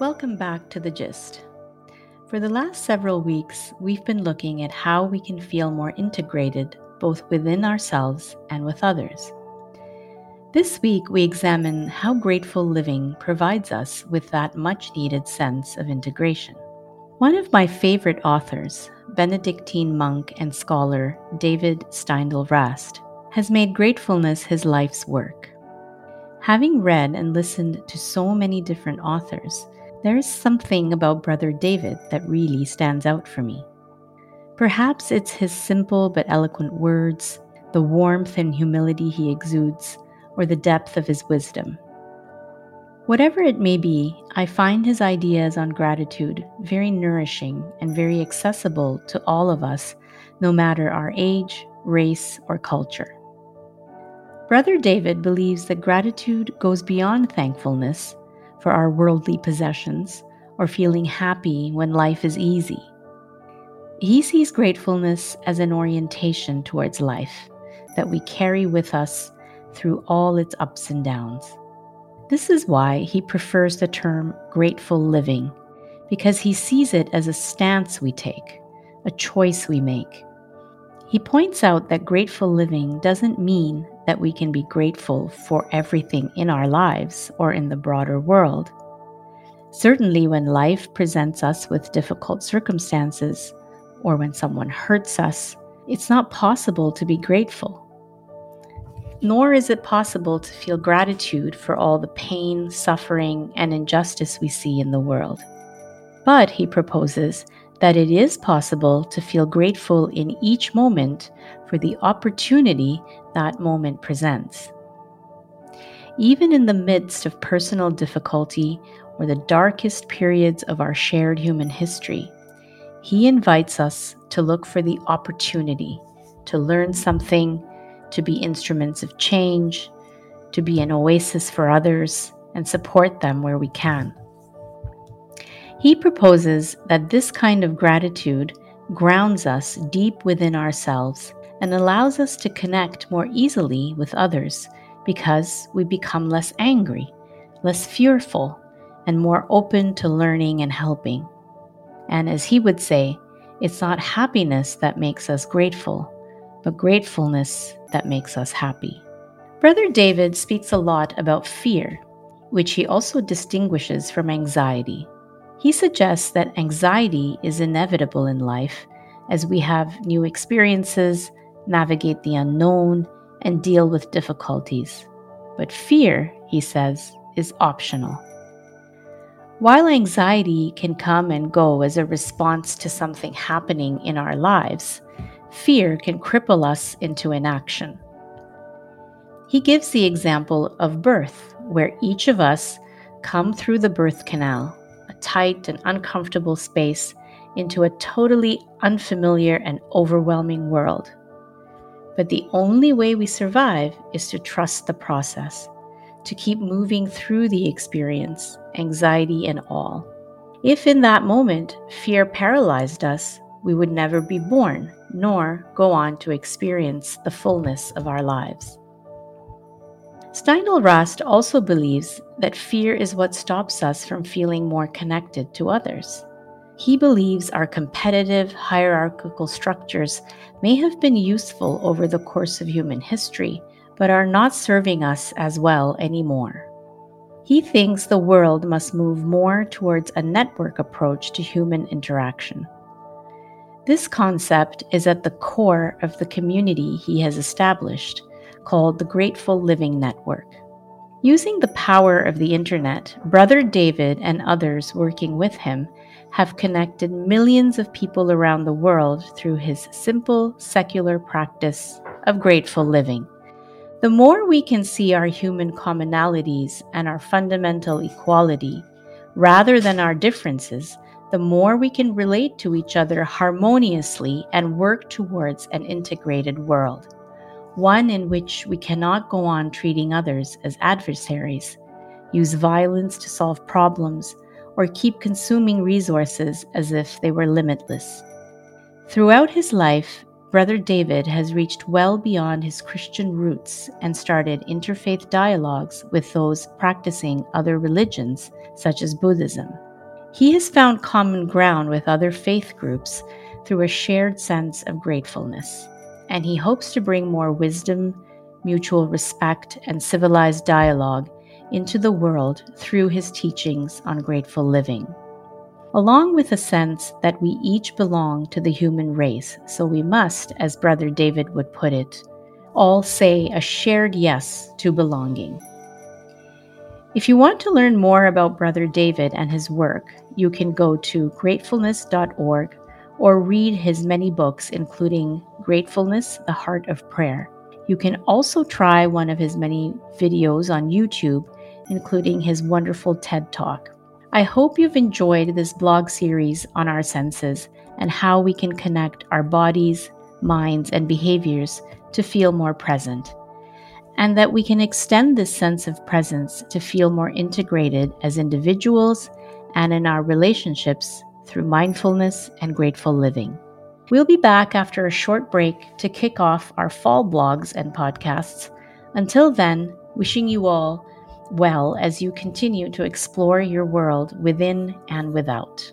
Welcome back to The Gist. For the last several weeks, we've been looking at how we can feel more integrated, both within ourselves and with others. This week, we examine how grateful living provides us with that much-needed sense of integration. One of my favorite authors, Benedictine monk and scholar David Steindl-Rast, has made gratefulness his life's work. Having read and listened to so many different authors, there is something about Brother David that really stands out for me. Perhaps it's his simple but eloquent words, the warmth and humility he exudes, or the depth of his wisdom. Whatever it may be, I find his ideas on gratitude very nourishing and very accessible to all of us, no matter our age, race, or culture. Brother David believes that gratitude goes beyond thankfulness for our worldly possessions or feeling happy when life is easy. He sees gratefulness as an orientation towards life that we carry with us through all its ups and downs. This is why he prefers the term grateful living, because he sees it as a stance we take, a choice we make. He points out that grateful living doesn't mean that we can be grateful for everything in our lives or in the broader world. Certainly when life presents us with difficult circumstances or when someone hurts us, it's not possible to be grateful. Nor is it possible to feel gratitude for all the pain, suffering, and injustice we see in the world. But he proposes that it is possible to feel grateful in each moment for the opportunity that moment presents. Even in the midst of personal difficulty or the darkest periods of our shared human history, he invites us to look for the opportunity to learn something, to be instruments of change, to be an oasis for others, and support them where we can. He proposes that this kind of gratitude grounds us deep within ourselves and allows us to connect more easily with others because we become less angry, less fearful, and more open to learning and helping. And as he would say, it's not happiness that makes us grateful, but gratefulness that makes us happy. Brother David speaks a lot about fear, which he also distinguishes from anxiety. He suggests that anxiety is inevitable in life as we have new experiences, navigate the unknown, and deal with difficulties. But fear, he says, is optional. While anxiety can come and go as a response to something happening in our lives, fear can cripple us into inaction. He gives the example of birth, where each of us come through the birth canal, a tight and uncomfortable space, into a totally unfamiliar and overwhelming world. But the only way we survive is to trust the process, to keep moving through the experience, anxiety and all. If in that moment fear paralyzed us, we would never be born, nor go on to experience the fullness of our lives. Steindl-Rast also believes that fear is what stops us from feeling more connected to others. He believes our competitive, hierarchical structures may have been useful over the course of human history, but are not serving us as well anymore. He thinks the world must move more towards a network approach to human interaction. This concept is at the core of the community he has established, called the Grateful Living Network. Using the power of the internet, Brother David and others working with him have connected millions of people around the world through his simple, secular practice of grateful living. The more we can see our human commonalities and our fundamental equality, rather than our differences, the more we can relate to each other harmoniously and work towards an integrated world, one in which we cannot go on treating others as adversaries, use violence to solve problems, or keep consuming resources as if they were limitless. Throughout his life, Brother David has reached well beyond his Christian roots and started interfaith dialogues with those practicing other religions, such as Buddhism. He has found common ground with other faith groups through a shared sense of gratefulness, and he hopes to bring more wisdom, mutual respect, and civilized dialogue into the world through his teachings on grateful living, along with a sense that we each belong to the human race, so we must, as Brother David would put it, all say a shared yes to belonging. If you want to learn more about Brother David and his work, you can go to gratefulness.org or read his many books, including Gratefulness, the Heart of Prayer. You can also try one of his many videos on YouTube, including his wonderful TED Talk. I hope you've enjoyed this blog series on our senses and how we can connect our bodies, minds, and behaviors to feel more present, and that we can extend this sense of presence to feel more integrated as individuals and in our relationships through mindfulness and grateful living. We'll be back after a short break to kick off our fall blogs and podcasts. Until then, wishing you all well as you continue to explore your world within and without.